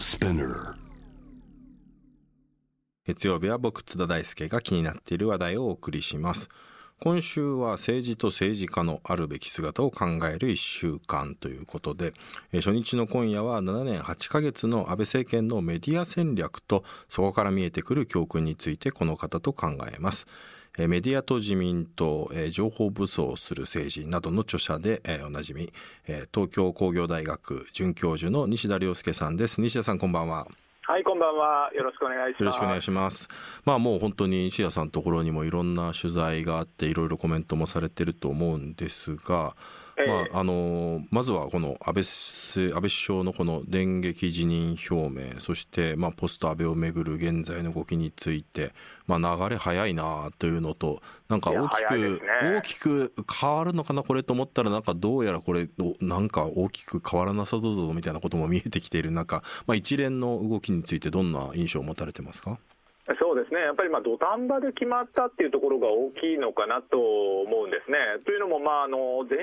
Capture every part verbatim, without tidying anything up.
Spinner。月曜日は僕津田大介が気になっている話題をお送りします。今週は政治と政治家のあるべき姿を考えるいっしゅうかんということで、初日の今夜はななねんはちかげつの安倍政権のメディア戦略とそこから見えてくる教訓についてこの方と考えます。メディアと自民党、情報武装する政治などの著者でおなじみ、東京工業大学准教授の西田亮介さんです。西田さん、こんばんは。はい、こんばんは。よろしくお願いします。よろしくお願いします。まあもう本当に西田さんのところにもいろんな取材があって、いろいろコメントもされてると思うんですが、えーまあ、あのまずはこの安倍、安倍首相のこの電撃辞任表明、そしてまあポスト安倍をめぐる現在の動きについて、まあ、流れ早いなというのと、なんか大きく、ね、大きく変わるのかなこれと思ったら、なんかどうやらこれなんか大きく変わらなさそうぞみたいなことも見えてきている中、まあ、一連の動きについてどんな印象を持たれてますか？そうですね、やっぱりまあ土壇場で決まったっていうところが大きいのかなと思うんですね。というのもまああの前日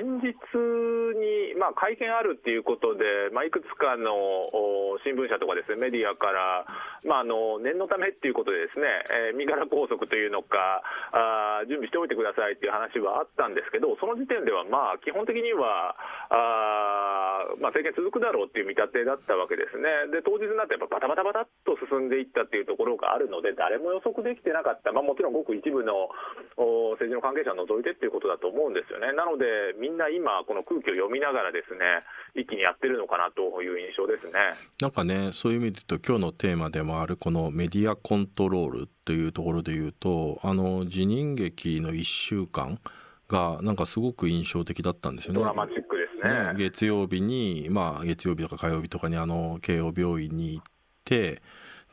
にまあ会見あるっていうことで、まあ、いくつかの新聞社とかですね、メディアから、まあ、あの念のためっていうことでですね、えー、身柄拘束というのかあ準備しておいてくださいっていう話はあったんですけど、その時点ではまあ基本的にはあ、まあ、政権続くだろうっていう見立てだったわけですね。で当日になってやっぱバタバタバタっと進んでいったっていうところがあるので、誰も予測できてなかった、まあ、もちろんごく一部の政治の関係者を除いてということだと思うんですよね。なのでみんな今この空気を読みながらですね、一気にやってるのかなという印象ですね。なんかね、そういう意味で言うと今日のテーマでもあるこのメディアコントロールというところで言うと、あの辞任劇のいっしゅうかんがなんかすごく印象的だったんですよね。ドラマチックですね。ね、月曜日に、まあ、月曜日とか火曜日とかにあの慶応病院に行って、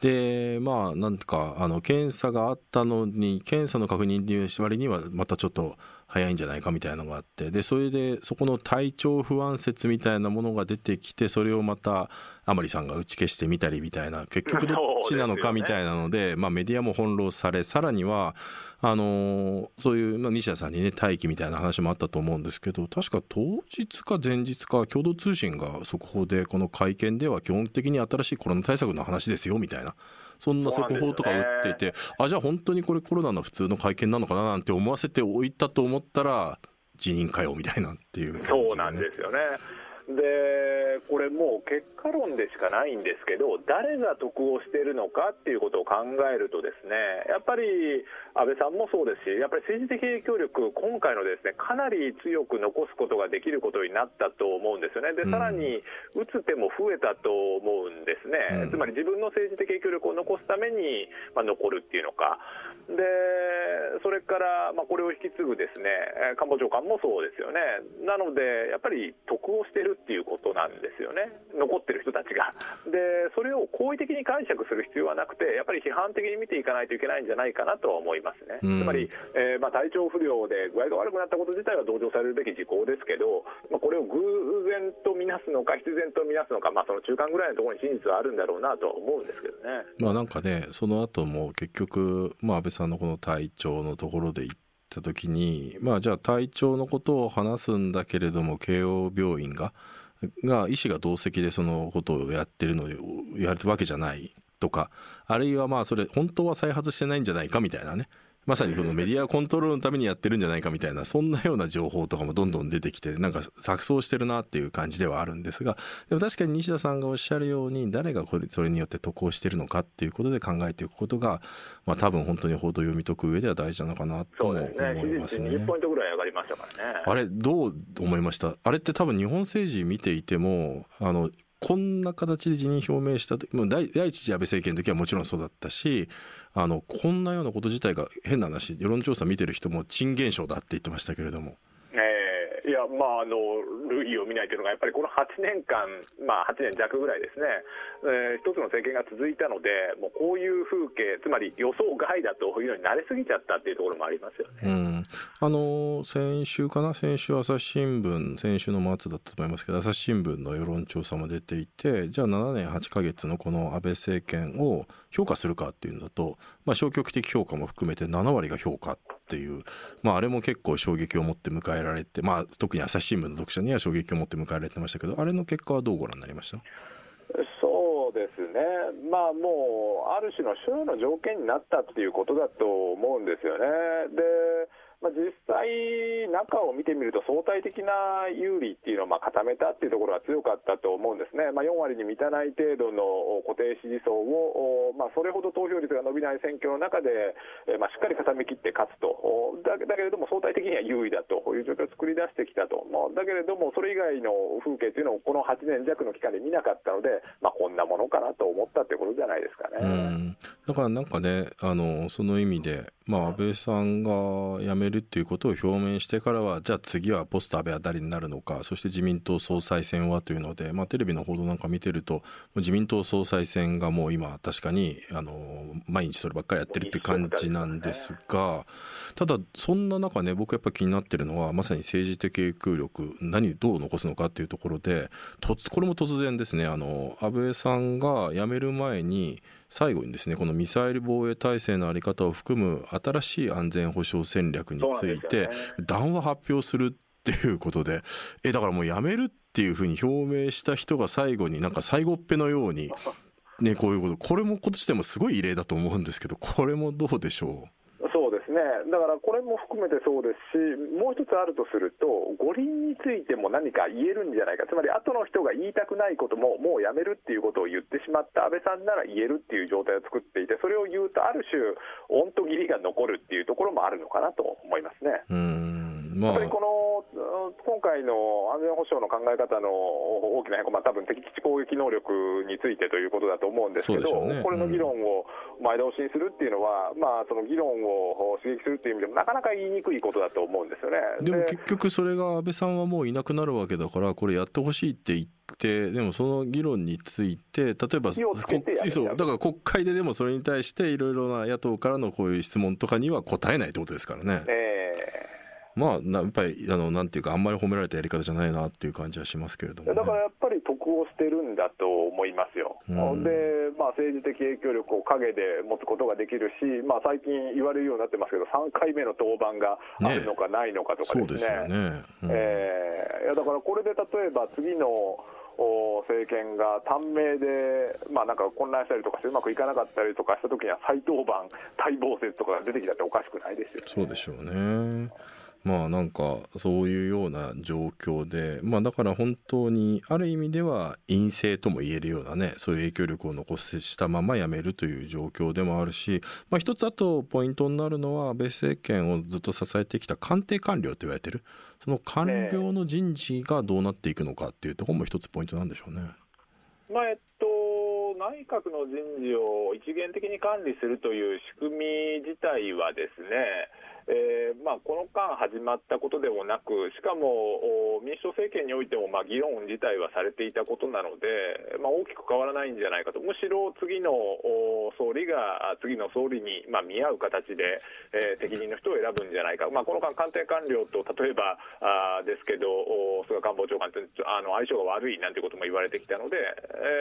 でまあ、なんかあの検査があったのに検査の確認の割にはまたちょっと早いんじゃないかみたいなのがあって、でそれでそこの体調不安説みたいなものが出てきて、それをまた甘利さんが打ち消してみたりみたいな、結局どっちなのかみたいなの で, で、ねまあ、メディアも翻弄され、さらにはあのそういう、まあ、西田さんにね待機みたいな話もあったと思うんですけど、確か当日か前日か共同通信が速報でこの会見では基本的に新しいコロナ対策の話ですよみたいな、そんな速報とか打っていて、ね、あじゃあ本当にこれコロナの普通の会見なのかななんて思わせておいたと思ったら辞任かよみたいなっていう感じ、ね、そうなんですよね。でこれもう結果論でしかないんですけど、誰が得をしているのかっていうことを考えるとですね、やっぱり安倍さんもそうですし、やっぱり政治的影響力、今回のですねかなり強く残すことができることになったと思うんですよね。でさらに打つ手も増えたと思うんですね、うん、つまり自分の政治的影響力を残すために、まあ、残るっていうのかで、それから、まあ、これを引き継ぐですね官房長官もそうですよね。なのでやっぱり得をしているっていうことなんですよね、残ってる人たちが。でそれを好意的に解釈する必要はなくて、やっぱり批判的に見ていかないといけないんじゃないかなとは思いますね、うん、つまり、えーまあ、体調不良で具合が悪くなったこと自体は同情されるべき事項ですけど、まあ、これを偶然と見なすのか必然と見なすのか、まあ、その中間ぐらいのところに真実はあるんだろうなとは思うんですけどね、まあ、なんかねその後も結局、まあ、安倍さんのこの体調のところで言ってた時に、まあ、じゃあ体調のことを話すんだけれども慶応病院が、が医師が同席でそのことをやってるのをやるわけじゃないとか、あるいはまあそれ本当は再発してないんじゃないかみたいなね、まさにそのメディアコントロールのためにやってるんじゃないかみたいな、そんなような情報とかもどんどん出てきて、なんか錯綜してるなっていう感じではあるんですが、でも確かに西田さんがおっしゃるように、誰がこれそれによって得をしてるのかっていうことで考えていくことが、まあ、多分本当に報道を読み解く上では大事なのかなと思いますね。そうですね、にじゅっポイントぐらい上がりましたからね。あれどう思いました？あれって多分日本政治見ていても、あのこんな形で辞任表明したとき、第一次安倍政権の時はもちろんそうだったし、あのこんなようなこと自体が変な話、世論調査見てる人も珍現象だって言ってましたけれども、えー、いやまああの類を見ないというのがやっぱりこのはちねんかん、まあ、はちねんじゃくぐらいですね、えー、一つの政権が続いたので、もうこういう風景、つまり予想外だというのに慣れすぎちゃったっていうところもありますよね、うん、あの先週かな先週朝日新聞、先週の末だったと思いますけど、朝日新聞の世論調査も出ていて、じゃあななねんはちかげつのこの安倍政権を評価するかっていうのだと、まあ、消極的評価も含めてななわりが評価っていう、まあ、あれも結構衝撃を持って迎えられて、まあ、特に朝日新聞の読者には衝撃を持って迎えられてましたけど、あれの結果はどうご覧になりました？そうですね、まあ、もうある種の賞の条件になったっていうことだと思うんですよね。で、まあ、実際中を見てみると相対的な有利っていうのをまあ固めたっていうところが強かったと思うんですね、まあ、よんわりに満たない程度の固定支持層を、まあ、それほど投票率が伸びない選挙の中で、まあ、しっかり固めきって勝つと、だけれども相対的には優位だという状況を作り出してきたと、まあ、だけれどもそれ以外の風景というのをこのはちねんじゃくの期間で見なかったので、まあ、こんなものかなと思ったということじゃないですかね。うんだからなんかね、あのその意味で、まあ、安倍さんが辞めるっていうことを表明してからは、じゃあ次はポスト安倍あたりになるのか、そして自民党総裁選はというので、まあ、テレビの報道なんか見てると自民党総裁選がもう今確かにあの毎日そればっかりやってるって感じなんですが、ただそんな中ね、僕やっぱり気になってるのはまさに政治的影響力、何どう残すのかっていうところで、これも突然ですね、あの安倍さんが辞める前に最後にですね、このミサイル防衛体制の在り方を含む新しい安全保障戦略について談話発表するっていうことで、えだからもうやめるっていうふうに表明した人が最後になんか最後っぺのように、ね、こういうこと、これもことしてもすごい異例だと思うんですけど、これもどうでしょう。だからこれも含めてそうですし、もう一つあるとすると五輪についても何か言えるんじゃないか、つまり後の人が言いたくないことももうやめるっていうことを言ってしまった安倍さんなら言えるっていう状態を作っていて、それを言うとある種音と義理が残るっていうところもあるのかなと思いますね。うーん、まあ、やっぱりこの今回の安全保障の考え方の大きな変更、まあ、多分敵基地攻撃能力についてということだと思うんですけど、ね、うん、これの議論を前倒しにするっていうのは、まあ、その議論を刺激するという意味でもなかなか言いにくいことだと思うんですよね。でも結局それが安倍さんはもういなくなるわけだから、これやってほしいって言って、でもその議論について例えばそうだから国会ででもそれに対していろいろな野党からのこういう質問とかには答えないってことですからね。えー、まあやっぱりあのなんていうか、あんまり褒められたやり方じゃないなっていう感じはしますけれども、ね、だからやっぱり得をしてるんだと思いますよ。うん、で、まあ、政治的影響力を陰で持つことができるし、まあ、最近言われるようになってますけどさんかいめの登板があるのかないのかとかですね。だからこれで例えば次の政権が短命で、まあ、なんか混乱したりとかしてうまくいかなかったりとかした時には再登板、待望説とかが出てきたっておかしくないですよね。そうでしょうね。まあ、なんかそういうような状況で、まあ、だから本当にある意味では陰性とも言えるようなね、そういう影響力を残したまま辞めるという状況でもあるし、まあ、一つあとポイントになるのは安倍政権をずっと支えてきた官邸官僚と言われているその官僚の人事がどうなっていくのかっていうところも一つポイントなんでしょうね。まあえっと内閣の人事を一元的に管理するという仕組み自体はですね、えーまあ、この間始まったことでもなく、しかも民主党政権においてもまあ議論自体はされていたことなので、まあ、大きく変わらないんじゃないかと、むしろ次の総理が次の総理にまあ見合う形で、えー、適任の人を選ぶんじゃないか、まあ、この間官邸官僚と例えばあですけど菅官房長官とあの相性が悪いなんてことも言われてきたので、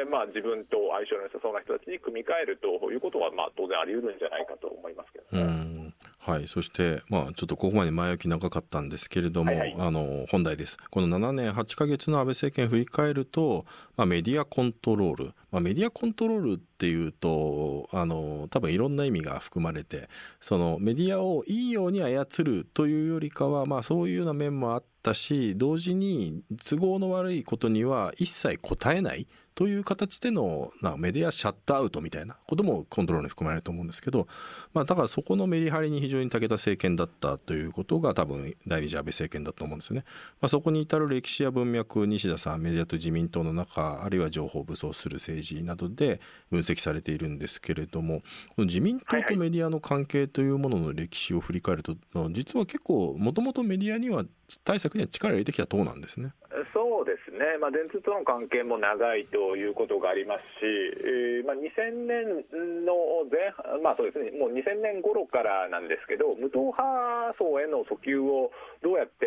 えーまあ、自分と相性の良さそうな人たちに組み替えるということはまあ当然あり得るんじゃないかと思いますけどね。うんはい、そして、まあ、ちょっとここまで前置き長かったんですけれども、はいはい、あの本題です。このななねんはちかげつの安倍政権振り返ると、まあ、メディアコントロール、まあ、メディアコントロールっていうとあの多分いろんな意味が含まれて、そのメディアをいいように操るというよりかは、まあ、そういうような面もあったし、同時に都合の悪いことには一切答えないという形でのメディアシャットアウトみたいなこともコントロールに含まれると思うんですけど、まあ、だからそこのメリハリに非常に長けた政権だったということが多分第二次安倍政権だと思うんですよね。まあ、そこに至る歴史や文脈、西田さんメディアと自民党の中あるいは情報を武装する政治などで分析されているんですけれども、この自民党とメディアの関係というものの歴史を振り返ると、実は結構もともとメディアには対策には力を入れてきた党なんですね。そうですね、まあ、電通との関係も長いということがありますし、えーまあ、にせんねんの前、まあそうですね、もうにせんねん頃からなんですけど、無党派層への訴求をどうやって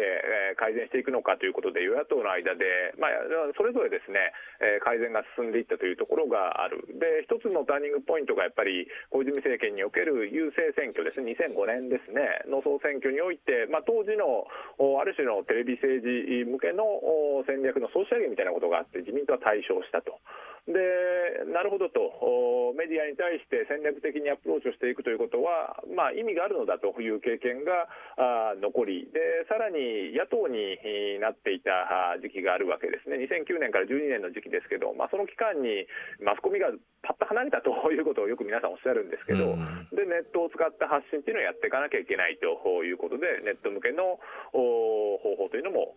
改善していくのかということで、与野党の間で、まあ、それぞれですね改善が進んでいったというところがある。で、一つのターニングポイントがやっぱり小泉政権における郵政選挙ですね、にせんごねんですねの総選挙において、まあ、当時のある種のテレビ政治向けの戦略の総仕上げみたいなことがあって、自民党は対象したと。でなるほどと、メディアに対して戦略的にアプローチをしていくということは、まあ、意味があるのだという経験が残りで、さらに野党になっていた時期があるわけですね。にせんきゅうねんからじゅうにねんの時期ですけど、まあ、その期間にマスコミがパッと離れたということをよく皆さんおっしゃるんですけど、うん、でネットを使った発信というのをやっていかなきゃいけないということで、ネット向けの方法というのも、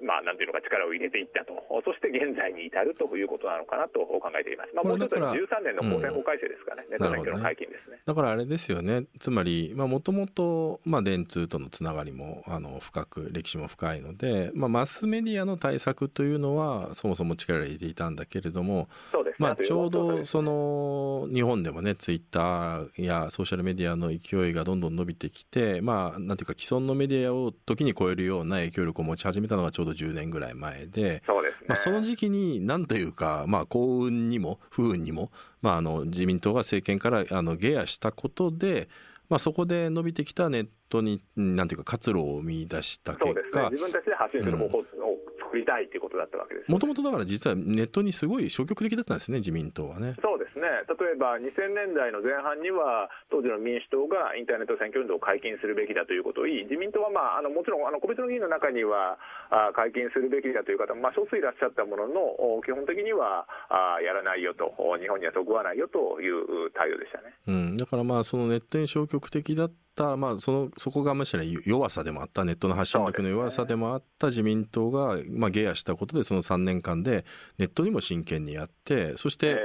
まあ、なんていうのか力を入れていったと、そして現在に至るということなのかなと考えています。まあ、もう一つはじゅうさんねんの公選法改正ですかね、うん、ネット選挙の解禁ですね。だからあれですよね、つまりもともと電通とのつながりもあの深く歴史も深いので、まあ、マスメディアの対策というのはそもそも力を入れていたんだけれども、そうですね、まあ、ちょうどその日本でもねツイッターやソーシャルメディアの勢いがどんどん伸びてきて、まあ、なんていうか既存のメディアを時に超えるような影響力を持ち始めたのがちょうどじゅうねんぐらい前で、 そうですね、まあ、その時期になんというか、まあ、幸運にも不運にも、まあ、あの自民党が政権からあの下野したことで、まあ、そこで伸びてきたネットになんていうか活路を見出した結果、そうですね、自分たちで発信する方法を作りたいということだったわけです。もともとだから実はネットにすごい消極的だったんですね、自民党はね。そうですね、例えばにせんねんだいの前半には当時の民主党がインターネット選挙運動を解禁するべきだということを言い、自民党は、まあ、あのもちろんあの個別の議員の中にはあ解禁するべきだという方も、まあ、少数いらっしゃったものの、基本的にはあやらないよと、日本にはそぐわないよという対応でしたね、うん、だからまあそのネットに消極的だった、まあ、そのそこがむしろ弱さでもあった、ネットの発信力の弱さでもあった自民党が、まあ、下野したことで、そのさんねんかんでネットにも真剣にやって、そして、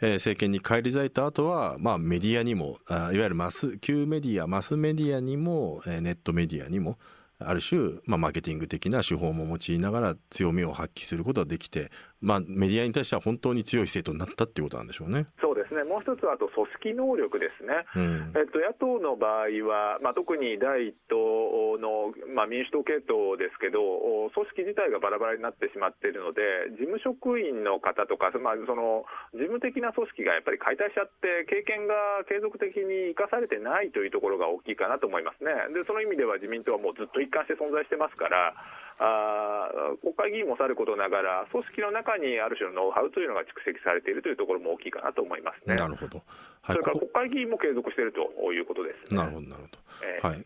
えー、政権に返り咲いた後は、まあ、メディアにもあいわゆるマス旧メディアマスメディアにも、えー、ネットメディアにもある種、まあ、マーケティング的な手法も用いながら強みを発揮することができて、まあ、メディアに対しては本当に強い政党になったっていうことなんでしょうね。そうですね、もう一つはあと組織能力ですね、うん、えっと、野党の場合は、まあ、特に第一党の、まあ、民主党系統ですけど、組織自体がバラバラになってしまっているので、事務職員の方とか、まあ、その事務的な組織がやっぱり解体しちゃって経験が継続的に生かされてないというところが大きいかなと思いますね。でその意味では自民党はもうずっと一貫して存在してますから、あ国会議員もさることながら組織の中にある種のノウハウというのが蓄積されているというところも大きいかなと思いますね。なるほど、はい、それから国会議員も継続しているということですね。なるほどなるほど、えーはい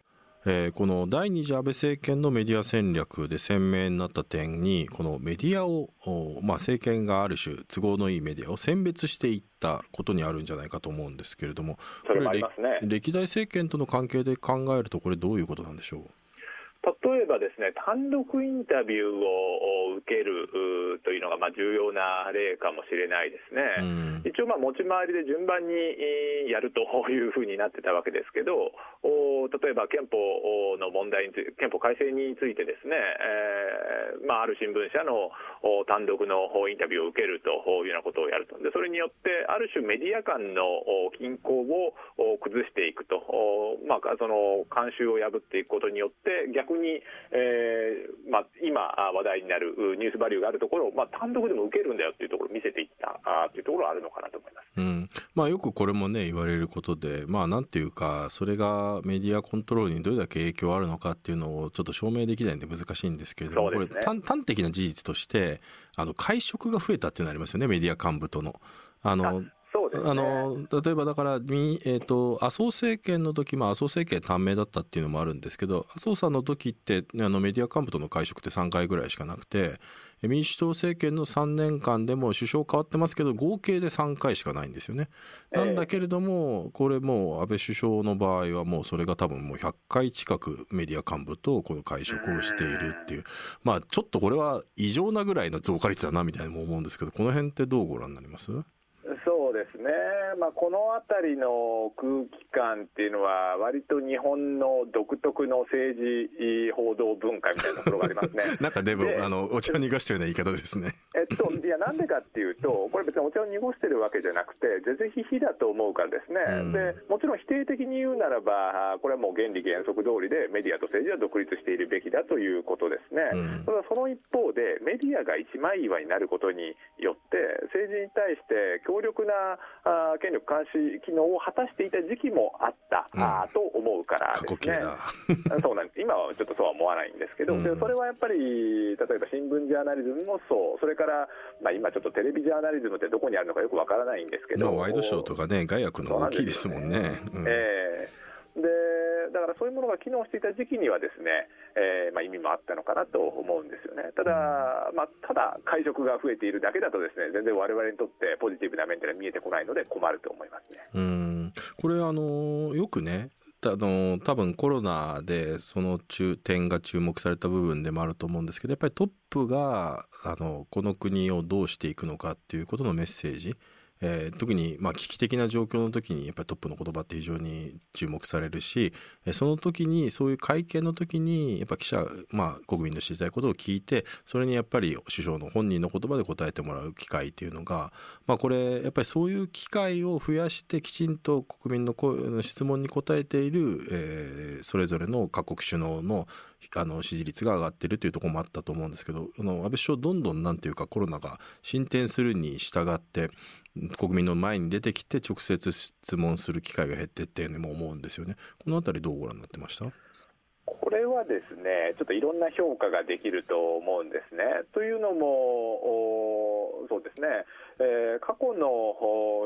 えー、このだいに次安倍政権のメディア戦略で鮮明になった点に、このメディアを、まあ、政権がある種都合のいいメディアを選別していったことにあるんじゃないかと思うんですけれども、それもありますね。これ歴代政権との関係で考えると、これどういうことなんでしょう。例えばですね、単独インタビューを受けるというのがまあ重要な例かもしれないですね、うん、一応まあ持ち回りで順番にやるというふうになってたわけですけど、例えば憲法の問題について、憲法改正についてですね、えーまあ、ある新聞社の単独のインタビューを受けるというようなことをやると。でそれによってある種メディア間の均衡を崩していくと、まあ、その慣習を破っていくことによって逆逆に、えーまあ、今話題になるニュースバリューがあるところを、まあ、単独でも受けるんだよというところを見せていったというところはあるのかなと思います、うん、まあ、よくこれもね言われることで、まあ、なんていうかそれがメディアコントロールにどれだけ影響あるのかっていうのをちょっと証明できないんで難しいんですけれども、ね、これ 端, 端的な事実としてあの会食が増えたっていうのありますよね、メディア幹部との。あのそうですね、あの例えばだから、えー、と麻生政権の時、まあ、麻生政権短命だったっていうのもあるんですけど、麻生さんの時ってあのメディア幹部との会食ってさんかいぐらいしかなくて、民主党政権のさんねんかんでも首相変わってますけど合計でさんかいしかないんですよね。なんだけれどもこれもう安倍首相の場合はもうそれが多分もうひゃっかい近くメディア幹部とこの会食をしているっていう、まあちょっとこれは異常なぐらいの増加率だなみたいにも思うんですけど、この辺ってどうご覧になります？そうですね、まあ、この辺りの空気感っていうのは割と日本の独特の政治報道文化みたいなところがありますねなんかでもであのお茶を濁してるような言い方ですねえっと、いやなんでかっていうと、これ別にお茶を濁してるわけじゃなくて是々非々だと思うからですね、うん、でもちろん否定的に言うならばこれはもう原理原則通りでメディアと政治は独立しているべきだということですね、うん、ただその一方でメディアが一枚岩になることによって政治に対して強力な権力監視機能を果たしていた時期もあった、うん、と思うからですね。そうなんです。今はちょっとそうは思わないんですけど、うん、それはやっぱり例えば新聞ジャーナリズムもそう、それからが、まあ、今ちょっとテレビジャーナリズムってどこにあるのかよくわからないんですけど、ワイドショーとかね、害悪の大きいですもんね。うん、えーでだからそういうものが機能していた時期にはですね、えーまあ、意味もあったのかなと思うんですよね。ただ、まあ、ただ会食が増えているだけだとですね、全然我々にとってポジティブな面というのは見えてこないので困ると思いますね。うん、これあのよくね、あの多分コロナでその中点が注目された部分でもあると思うんですけど、やっぱりトップがあのこの国をどうしていくのかっていうことのメッセージ、えー、特にまあ危機的な状況の時にやっぱりトップの言葉って非常に注目されるし、その時にそういう会見の時にやっぱ記者、まあ、国民の知りたいことを聞いて、それにやっぱり首相の本人の言葉で答えてもらう機会というのが、まあ、これやっぱりそういう機会を増やしてきちんと国民の質問に答えている、えー、それぞれの各国首脳のあの支持率が上がっているというところもあったと思うんですけど、あの安倍首相どんどんなんていうかコロナが進展するに従って国民の前に出てきて直接質問する機会が減っていっても思うんですよね。このあたりどうご覧になってました？これはですね、ちょっといろんな評価ができると思うんですね。というのもそうですね、えー、過去の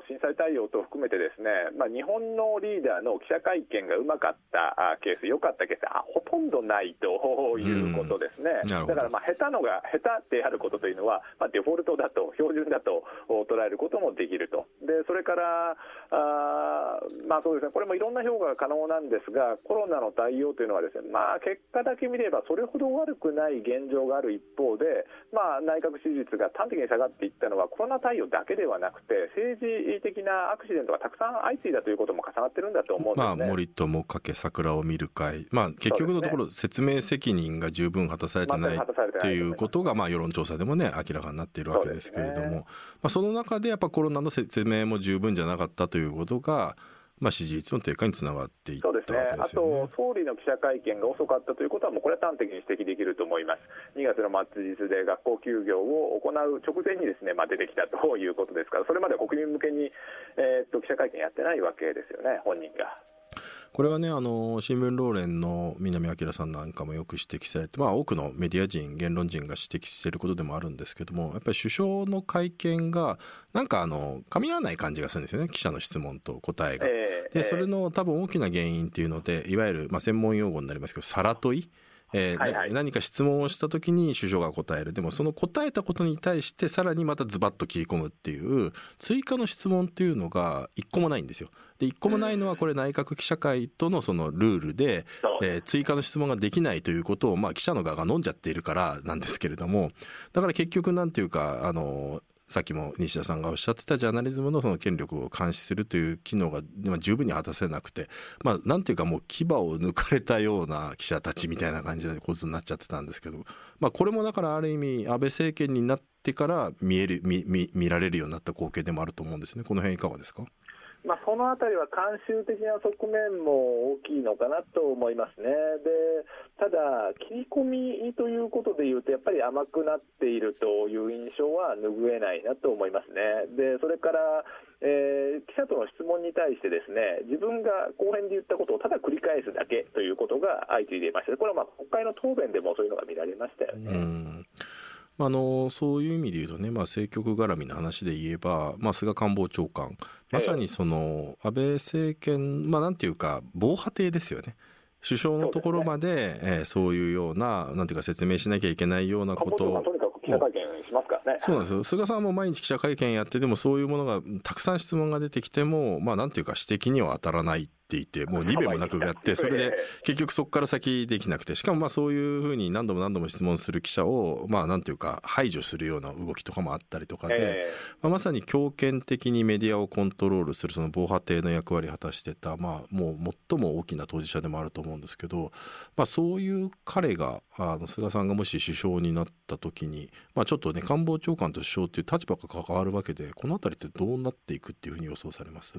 震災対応と含めてですね、まあ、日本のリーダーの記者会見がうまかったケース、良かったケースはほとんどないということですね。だからまあ下手のが下手であることというのは、まあ、デフォルトだと標準だと捉えることもできると。でそれからあ、まあそうですね、これもいろんな評価が可能なんですが、コロナの対応というのはですね、まあ、結果だけ見ればそれほど悪くない現状がある一方で、まあ、内閣支持率が端的に下がっていったのはコロナ対応だけではなくて政治的なアクシデントがたくさん相次いだということも重なってるんだと思うんですね。まあ、森友かけ桜を見る会、まあ、結局のところ、ね、説明責任が十分果たされてないということが、まあ、世論調査でもね明らかになっているわけですけれども、 そ,、ねまあ、その中でやっぱコロナの説明も十分じゃなかったということが、まあ、支持率の低下につながっていったわけですよね。そうですね。あと総理の記者会見が遅かったということはもうこれは端的に指摘できると思います。にがつの末日で学校休業を行う直前にですね、まあ、出てきたということですから、それまでは国民向けに、えー、っと記者会見やってないわけですよね、本人が。これはね、あの新聞労連の南明さんなんかもよく指摘されて、まあ、多くのメディア人言論人が指摘していることでもあるんですけども、やっぱり首相の会見がなんかあの噛み合わない感じがするんですよね、記者の質問と答えが。でそれの多分大きな原因っていうので、いわゆる、まあ、専門用語になりますけどさら問い、えーはいはい、何か質問をしたときに首相が答える。でもその答えたことに対してさらにまたズバッと切り込むっていう追加の質問っていうのが一個もないんですよ。で一個もないのはこれ内閣記者会とのそのルールで、えー、追加の質問ができないということを、まあ、記者の側が飲んじゃっているからなんですけれども、だから結局なんていうかあのさっきも西田さんがおっしゃってたジャーナリズム の, その権力を監視するという機能が十分に果たせなくて、まあ、なんていうかもう牙を抜かれたような記者たちみたいな感じの構図になっちゃってたんですけど、まあ、これもだからある意味安倍政権になってから見える 見, 見, 見られるようになった光景でもあると思うんですね。この辺いかがですか？まあ、そのあたりは慣習的な側面も大きいのかなと思いますね。でただ切り込みということでいうとやっぱり甘くなっているという印象は拭えないなと思いますね。でそれから、えー、記者との質問に対してですね、自分が後編で言ったことをただ繰り返すだけということが相次いでいました。これはまあ国会の答弁でもそういうのが見られましたよね。うん、あのそういう意味で言うとね、まあ、政局絡みの話で言えば、まあ、菅官房長官まさにその安倍政権、まあ、なんていうか防波堤ですよね。首相のところまでそう、ねえー、そういうような、なんていうか説明しなきゃいけないようなことを、とにかく記者会見しますからね。そうなんですよ。菅さんも毎日記者会見やって、でもそういうものがたくさん質問が出てきても、まあ、なんていうか指摘には当たらないっていて、もうにべもなくやって、それで結局そこから先できなくて、しかもまあそういうふうに何度も何度も質問する記者を、まあなんていうか排除するような動きとかもあったりとかで、まあまさに強権的にメディアをコントロールするその防波堤の役割を果たしてた、まあもう最も大きな当事者でもあると思うんですけど、まあそういう彼があの菅さんがもし首相になった時に、まあちょっとね官房長官と首相という立場が関わるわけで、このあたりってどうなっていくっていうふうに予想されます？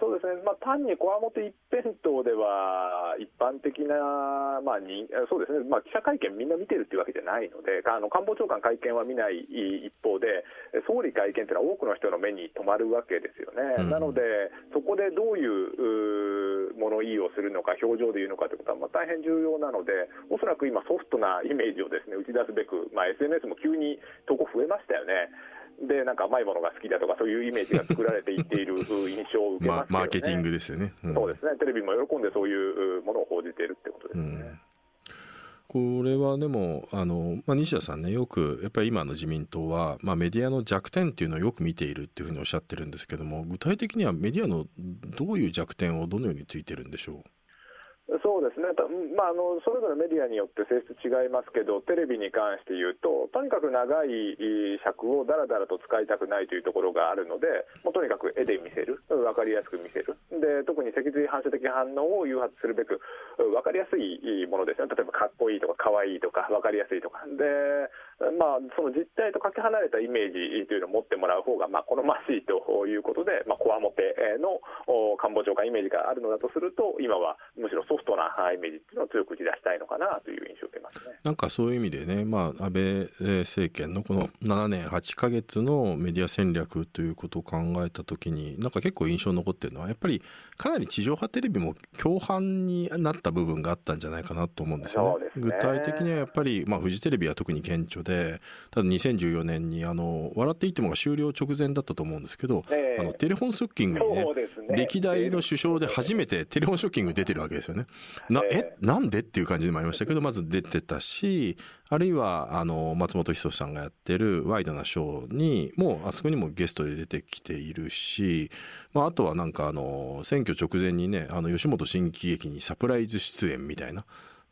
そうですね、まあ、単にこわもて一辺倒では一般的な、まあにそうですねまあ、記者会見みんな見てるというわけじゃないので、あの官房長官会見は見ない一方で総理会見というのは多くの人の目に留まるわけですよね、うん、なのでそこでどういう物言いをするのか表情で言うのかということはまあ大変重要なので、おそらく今ソフトなイメージをですね打ち出すべく、まあ、エスエヌエス も急に投稿増えましたよね。でなんか甘いものが好きだとかそういうイメージが作られていっている印象を受けますけどね、まあ、マーケティングですよね、うん、そうですね。テレビも喜んでそういうものを報じているってことですね、うんこれはでもあの、まあ、西田さんね、よくやっぱり今の自民党は、まあ、メディアの弱点っていうのをよく見ているっていうふうにおっしゃってるんですけども、具体的にはメディアのどういう弱点をどのようについてるんでしょう。そうですね、まあ、あのそれぞれメディアによって性質違いますけど、テレビに関して言うととにかく長い尺をだらだらと使いたくないというところがあるので、もうとにかく絵で見せる、分かりやすく見せる、で特に脊髄反射的反応を誘発するべく分かりやすいものですね。例えばかっこいいとかかわいいとか分かりやすいとかで、まあ、その実態とかけ離れたイメージというのを持ってもらう方がまあ好ましいということで、まあ、こわもての官房長官イメージがあるのだとすると、今はむしろソフトなイメージっていうのを強く打ち出したいのかなという印象を受けますね。なんかそういう意味でね、まあ、安倍政権のこのななねんはちかげつのメディア戦略ということを考えたときに、なんか結構印象に残ってるのはやっぱりかなり地上波テレビも共犯になった部分があったんじゃないかなと思うんですよね。そうですね。具体的にはやっぱり、まあ、フジテレビは特に顕著で、ただにせんじゅうよねんにあの笑っていてもが終了直前だったと思うんですけど、えー、あのテレフォンショッキングに ね, ね歴代の首相で初めてテレフォンショッキング出てるわけですよね。なえなんでっていう感じでもありましたけど、まず出てたし、あるいはあの松本人志さんがやってるワイドなショーにもうあそこにもゲストで出てきているし、まあ、あとはなんかあの選挙直前にね、あの吉本新喜劇にサプライズ出演みたいな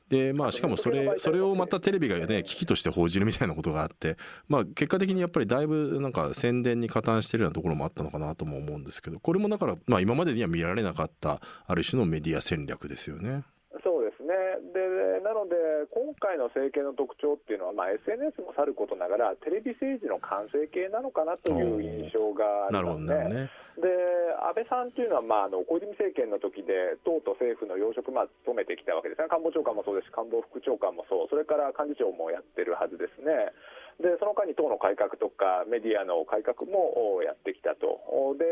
で、まあ、しかもそれ、それをまたテレビがね危機として報じるみたいなことがあって、まあ、結果的にやっぱりだいぶなんか宣伝に加担してるようなところもあったのかなとも思うんですけど、これもだから、まあ、今までには見られなかったある種のメディア戦略ですよね。そうですね。でなので今回の政権の特徴っていうのは、まあ、エスエヌエス もさることながらテレビ政治の完成形なのかなという印象がありますね。で安倍さんというのは、まあ、あの小泉政権の時で党と政府の要職を務めてきたわけですね。官房長官もそうですし、官房副長官もそう、それから幹事長もやってるはずですね。でその間に党の改革とかメディアの改革もやってきたと。で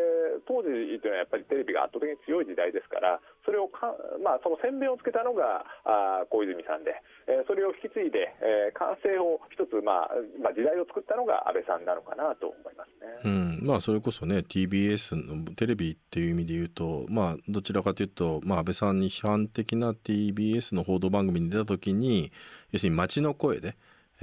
当時というのはやっぱりテレビが圧倒的に強い時代ですから、それをか、まあ、その先べんをつけたのがあ小泉さんで、えー、それを引き継いで、えー、完成を一つ、まあまあ、時代を作ったのが安倍さんなのかなと思いますね、うんまあ、それこそね ティービーエス のテレビっていう意味で言うと、まあ、どちらかというと、まあ、安倍さんに批判的な ティービーエス の報道番組に出た時に、要するに街の声で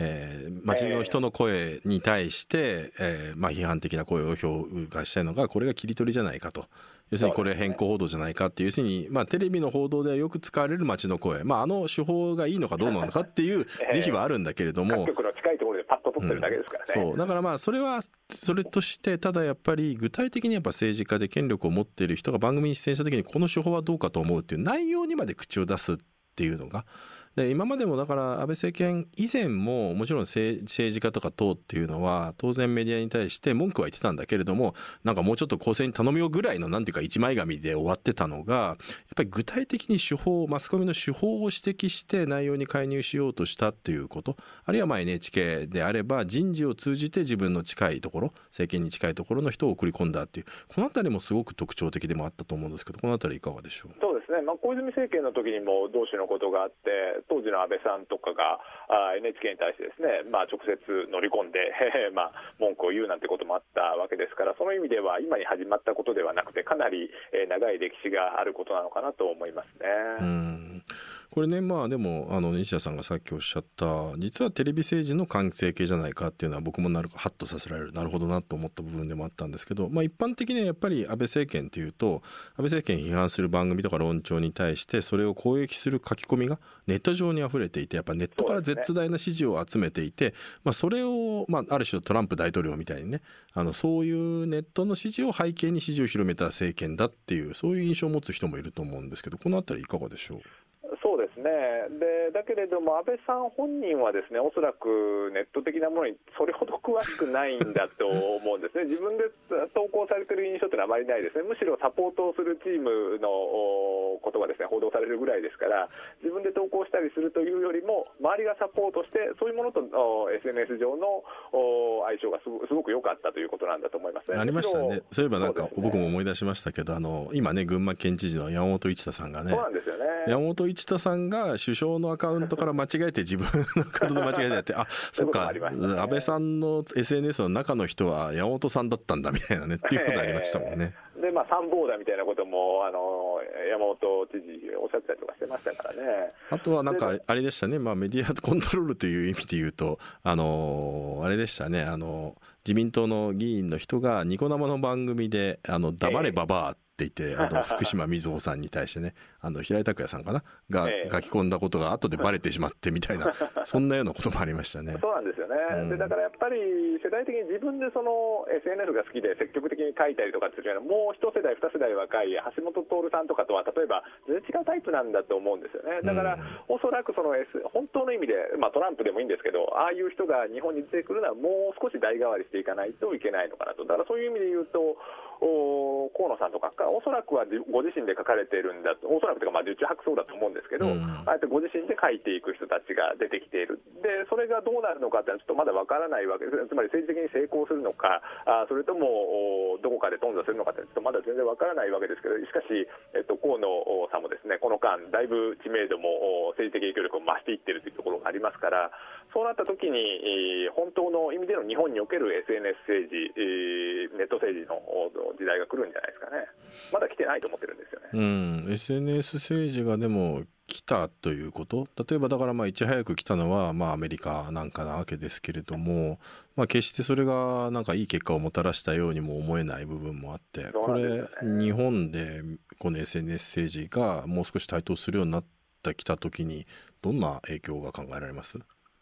えー、街の人の声に対して、えーまあ、批判的な声を評価したいのが、これが切り取りじゃないかと、要するにこれ変更報道じゃないかっていう、要するに、まあ、テレビの報道ではよく使われる街の声、まあ、あの手法がいいのかどうなのかっていう是非はあるんだけれども、各局の近いところでパッと撮ってるだけですからね、うん、そうだからまあそれはそれとして、ただやっぱり具体的にやっぱ政治家で権力を持っている人が番組に出演した時にこの手法はどうかと思うっていう内容にまで口を出すっていうのが、で今までもだから安倍政権以前ももちろん政治家とか党っていうのは当然メディアに対して文句は言ってたんだけれども、なんかもうちょっと公正に頼みようぐらいのなんていうか一枚紙で終わってたのが、やっぱり具体的に手法、マスコミの手法を指摘して内容に介入しようとしたっていうこと、あるいはまあ エヌエイチケー であれば人事を通じて自分の近いところ、政権に近いところの人を送り込んだっていう、このあたりもすごく特徴的でもあったと思うんですけど、このあたりいかがでしょう。そうですね、まあ、小泉政権の時にも同種のことがあって、当時の安倍さんとかが エヌエイチケー に対してですね、まあ、直接乗り込んでまあ文句を言うなんてこともあったわけですから、その意味では今に始まったことではなくて、かなり長い歴史があることなのかなと思いますね。うん、これね、まあでもあの西田さんがさっきおっしゃった実はテレビ政治の完成形じゃないかっていうのは、僕もなるハッとさせられる、なるほどなと思った部分でもあったんですけど、まあ、一般的にはやっぱり安倍政権っていうと、安倍政権批判する番組とか論調に対してそれを攻撃する書き込みがネット上に溢れていて、やっぱネットから絶大な支持を集めていて、まあ、それを、まあ、ある種トランプ大統領みたいにね、あのそういうネットの支持を背景に支持を広めた政権だっていう、そういう印象を持つ人もいると思うんですけど、このあたりいかがでしょう。そうですですね。でだけれども安倍さん本人はですね、おそらくネット的なものにそれほど詳しくないんだと思うんですね。自分で投稿されてる印象ってのはあまりないですね。むしろサポートをするチームのことがですね報道されるぐらいですから、自分で投稿したりするというよりも周りがサポートして、そういうものと エスエヌエス 上の相性がすごく良かったということなんだと思いますね。ありましたね。そういえばなんか、ね、僕も思い出しましたけど、あの今ね群馬県知事の山本一太さんがね、そうなんですよね、山本一太さんが首相のアカウントから間違えて自分のアカウントで間違えてやってあ、そっか、ね、安倍さんの エスエヌエス の中の人は山本さんだったんだみたいなねっていうことありましたもんね。でまあ、参謀だみたいなこともあの山本知事おっしゃってたりとかしてましたからね。あとはなんかあれでしたね、まあ、メディアコントロールという意味で言うと、あのー、あれでしたね、あのー、自民党の議員の人がニコ生の番組であの黙れババアって言って、えー、あの福島みずほさんに対してね、あの平井拓也さんかなが書き込んだことが後でバレてしまってみたいなそんなようなこともありましたね。そうなんですよね、うん、でだからやっぱり世代的に自分でその エスエヌエス が好きで積極的に書いたりとかっていうのは、もう一世代二世代若い橋本徹さんとかとは例えば全然違うタイプなんだと思うんですよね。だから、うん、おそらくその、S、本当の意味で、まあ、トランプでもいいんですけど、ああいう人が日本に出てくるのはもう少し代替わりしていかないといけないのかなと。だからそういう意味で言うとお河野さんとかおそらくはご自身で書かれているんだと、おそらくというかまあ受注白そうだと思うんですけど、うん、あえてご自身で書いていく人たちが出てきている。でそれがどうなるのかってのはちょっとまだわからないわけです。つまり政治的に成功するのか、あそれともどこかで頓挫するのかってちょっとまだ全然わからないわけですけど、しかし、えっと、河野さんもですねこの間だいぶ知名度も政治的影響力も増していってるというところがありますから、そうなった時に本当の意味での日本における エスエヌエス 政治、ネット政治の時代が来るんじゃないですかね。まだ来てないと思ってるんですよね。うん、エスエヌエス 政治がでも来たということ、例えばだからまあいち早く来たのはまあアメリカなんかなわけですけれども、まあ、決してそれがなんかいい結果をもたらしたようにも思えない部分もあって、これ日本でこの エスエヌエス 政治がもう少し台頭するようになってきた時にどんな影響が考えられます？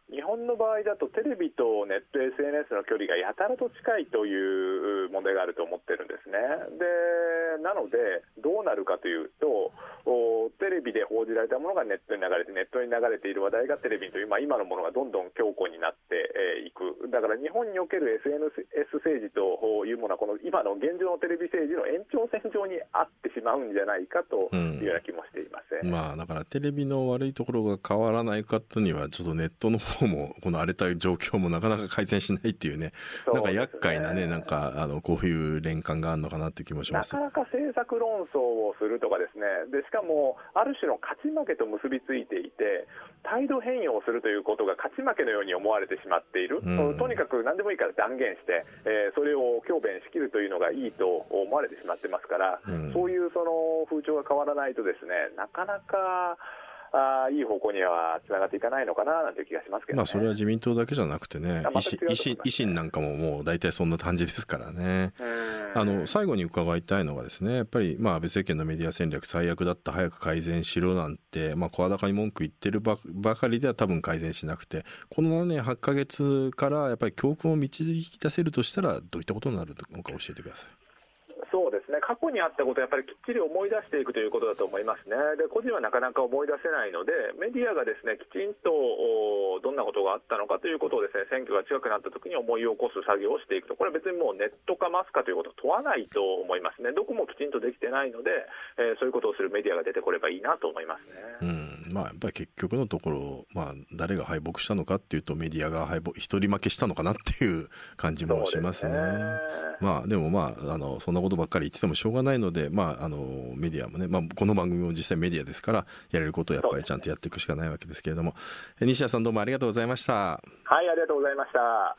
日本の場合だとテレビとネット エスエヌエス の距離がやたらと近いという問題があると思ってるんですね。でなのでどうなるかというと、テレビで報じられたものがネットに流れて、ネットに流れている話題がテレビという、まあ、今のものがどんどん強固になっていく。だから日本における エスエヌエス 政治というものはこの今の現状のテレビ政治の延長線上にあってしまうんじゃないかというような気もしています、うん。まあ、だからテレビの悪いところが変わらない方にはちょっとネットの方もこの荒れた状況もなかなか改善しないっていうね、なんか厄介なね、なんかあのこういう連関があるのかなって気もします。なかなか政策論争をするとかですね、でしかもある種の勝ち負けと結びついていて、態度変容をするということが勝ち負けのように思われてしまっている、うん、とにかく何でもいいから断言して、えー、それを強弁しきるというのがいいと思われてしまってますから、うん、そういうその風潮が変わらないとですね、なかなかあいい方向にはつながっていかないのかななんて気がしますけど、ね。まあ、それは自民党だけじゃなくてね、ま、維新、維新なんかももう大体そんな感じですからね。あの最後に伺いたいのがですね、やっぱりまあ安倍政権のメディア戦略最悪だった、早く改善しろなんてまあ声高に文句言ってる ば, ばかりでは多分改善しなくて、このななねんはちかげつからやっぱり教訓を導き出せるとしたらどういったことになるのか教えてください。そうですね、過去にあったことをやっぱりきっちり思い出していくということだと思いますね。で個人はなかなか思い出せないので、メディアがですねきちんとどんなことがあったのかということをですね、選挙が近くなった時に思い起こす作業をしていくと、これは別にもうネットかマスかということを問わないと思いますね。どこもきちんとできてないので、えー、そういうことをするメディアが出てこればいいなと思いますね。うん、まあ、やっぱり結局のところ、まあ、誰が敗北したのかっていうとメディアが敗北一人負けしたのかなっていう感じもしますね。そうですね。まあ、でもまあ、あのそんなことばっかり言っててもしょうがないので、まあ、あのメディアもね、まあ、この番組も実際メディアですからやれることをやっぱりちゃんとやっていくしかないわけですけれども、西谷さんどうもありがとうございました。はい、ありがとうございました。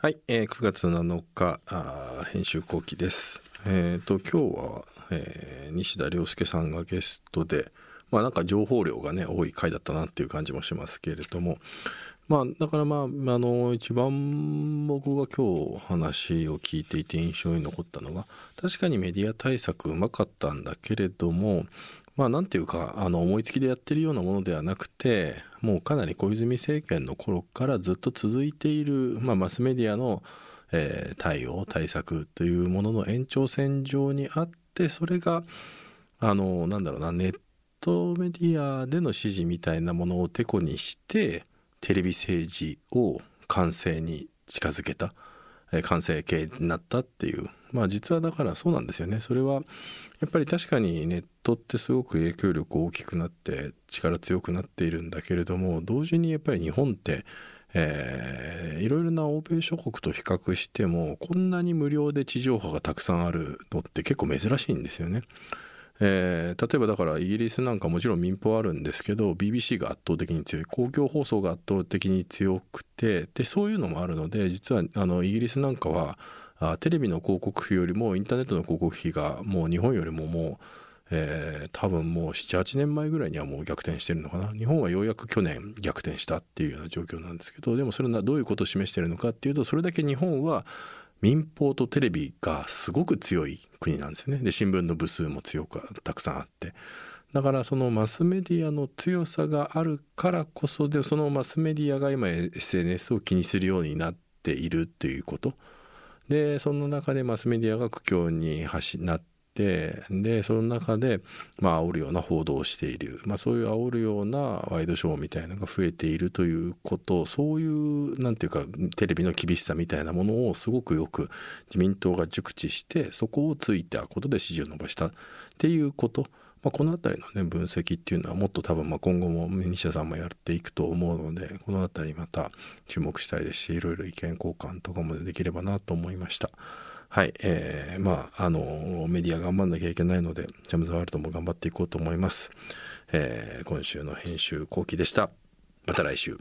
はい、えー、くがつなのかあ編集後期です。えー、と今日は、えー、西田亮介さんがゲストで、まあ、なんか情報量がね多い回だったなっていう感じもしますけれども、まあ、だからまあ、あの一番僕が今日話を聞いていて印象に残ったのが、確かにメディア対策うまかったんだけれども、まあ、なんていうかあの思いつきでやってるようなものではなくて、もうかなり小泉政権の頃からずっと続いている、まあ、マスメディアの、えー、対応対策というものの延長線上にあって、それがあのなんだろうなネットトメディアでの支持みたいなものをてこにしてテレビ政治を完成に近づけた、完成形になったっていう、まあ実はだからそうなんですよね。それはやっぱり確かにネットってすごく影響力大きくなって力強くなっているんだけれども、同時にやっぱり日本って、えー、いろいろな欧米諸国と比較してもこんなに無料で地上波がたくさんあるのって結構珍しいんですよね。えー、例えばだからイギリスなんかもちろん民放あるんですけど ビービーシー が圧倒的に強い、公共放送が圧倒的に強くて、でそういうのもあるので、実はあのイギリスなんかはあテレビの広告費よりもインターネットの広告費がもう日本よりももう、えー、多分もう ななはちねんまえぐらいにはもう逆転してるのかな。日本はようやく去年逆転したっていうような状況なんですけど、でもそれはどういうことを示しているのかっていうと、それだけ日本は民放とテレビがすごく強い国なんですね。で新聞の部数も強くたくさんあって、だからそのマスメディアの強さがあるからこそで、そのマスメディアが今 エスエヌエス を気にするようになっているということで、その中でマスメディアが苦境になって、でその中でまあ煽るような報道をしている、まあ、そういう煽るようなワイドショーみたいなのが増えているということ、そういうなんていうかテレビの厳しさみたいなものをすごくよく自民党が熟知して、そこをついたことで支持を伸ばしたっていうこと、まあ、このあたりの、ね、分析っていうのはもっと多分まあ今後も西田さんもやっていくと思うので、このあたりまた注目したいですし、いろいろ意見交換とかもできればなと思いました。はい、えー、まああのメディア頑張んなきゃいけないので、ジャム・ザ・ワールドも頑張っていこうと思います。えー、今週の編集後期でした。また来週。